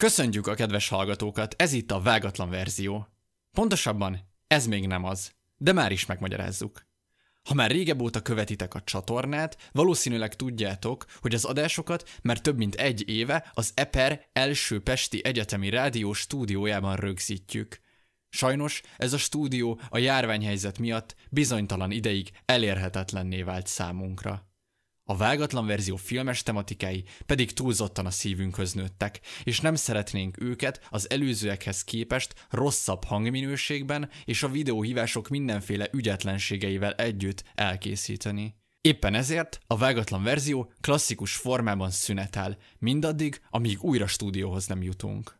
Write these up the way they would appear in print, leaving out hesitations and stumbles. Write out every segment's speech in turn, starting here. Köszöntjük a kedves hallgatókat, ez itt a Vágatlan Verzió. Pontosabban, ez még nem az, de már is megmagyarázzuk. Ha már régebb óta követitek a csatornát, valószínűleg tudjátok, hogy az adásokat már több mint egy éve az EPER első pesti egyetemi rádió stúdiójában rögzítjük. Sajnos ez a stúdió a járványhelyzet miatt bizonytalan ideig elérhetetlenné vált számunkra. A Vágatlan Verzió filmes tematikái pedig túlzottan a szívünkhöz nőttek, és nem szeretnénk őket az előzőekhez képest rosszabb hangminőségben és a videóhívások mindenféle ügyetlenségeivel együtt elkészíteni. Éppen ezért a Vágatlan Verzió klasszikus formában szünetel, mindaddig, amíg újra stúdióhoz nem jutunk.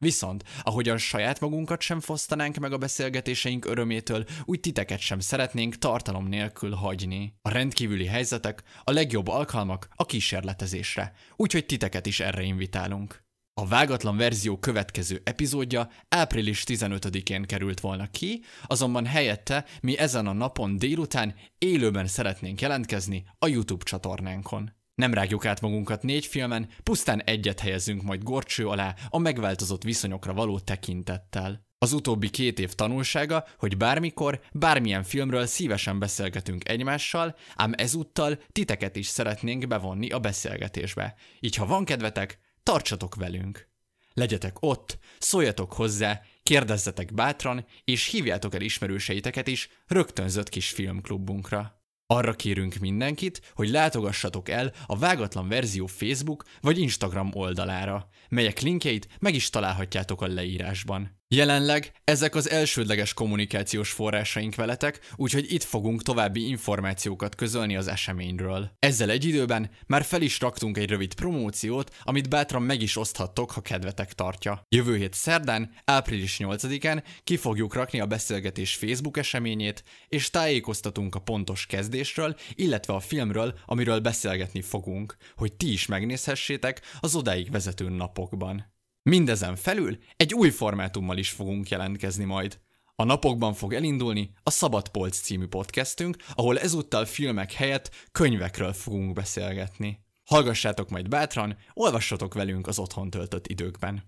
Viszont, ahogyan saját magunkat sem fosztanánk meg a beszélgetéseink örömétől, úgy titeket sem szeretnénk tartalom nélkül hagyni. A rendkívüli helyzetek a legjobb alkalmak a kísérletezésre, úgyhogy titeket is erre invitálunk. A Vágatlan Verzió következő epizódja április 15-én került volna ki, azonban helyette mi ezen a napon délután élőben szeretnénk jelentkezni a YouTube csatornánkon. Nem rágjuk át magunkat 4 filmen, pusztán egyet helyezünk majd górcső alá a megváltozott viszonyokra való tekintettel. Az utóbbi 2 év tanulsága, hogy bármikor, bármilyen filmről szívesen beszélgetünk egymással, ám ezúttal titeket is szeretnénk bevonni a beszélgetésbe. Így ha van kedvetek, tartsatok velünk! Legyetek ott, szóljatok hozzá, kérdezzetek bátran, és hívjátok el ismerőseiteket is rögtönzött kis filmklubunkra. Arra kérünk mindenkit, hogy látogassatok el a Vágatlan Verzió Facebook vagy Instagram oldalára, melyek linkjeit meg is találhatjátok a leírásban. Jelenleg ezek az elsődleges kommunikációs forrásaink veletek, úgyhogy itt fogunk további információkat közölni az eseményről. Ezzel egy időben már fel is raktunk egy rövid promóciót, amit bátran meg is oszthattok, ha kedvetek tartja. Jövő hét szerdán, április 8-án ki fogjuk rakni a beszélgetés Facebook eseményét, és tájékoztatunk a pontos kezdésről, illetve a filmről, amiről beszélgetni fogunk, hogy ti is megnézhessétek az odáig vezető napokban. Mindezen felül egy új formátummal is fogunk jelentkezni majd. A napokban fog elindulni a Szabad Polc című podcastünk, ahol ezúttal filmek helyett könyvekről fogunk beszélgetni. Hallgassátok majd bátran, olvassatok velünk az otthon töltött időkben.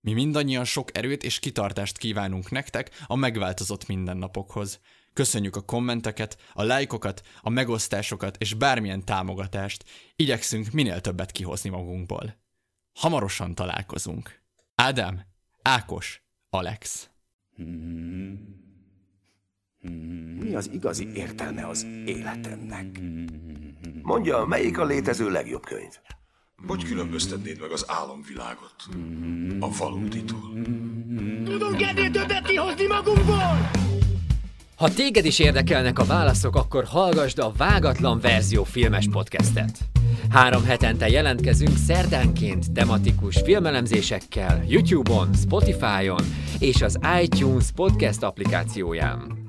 Mi mindannyian sok erőt és kitartást kívánunk nektek a megváltozott mindennapokhoz. Köszönjük a kommenteket, a lájkokat, a megosztásokat és bármilyen támogatást. Igyekszünk minél többet kihozni magunkból. Hamarosan találkozunk. Ádám, Ákos, Alex. Mi az igazi értelme az életemnek? Mondja, melyik a létező legjobb könyv? Vagy különböztetnéd meg az álomvilágot a valóditól? Tudunk ennél többet kihozni magunkból! Ha téged is érdekelnek a válaszok, akkor hallgasd a Vágatlan Verzió filmes podcastet. 3 hetente jelentkezünk szerdánként tematikus filmelemzésekkel YouTube-on, Spotify-on és az iTunes podcast applikációján.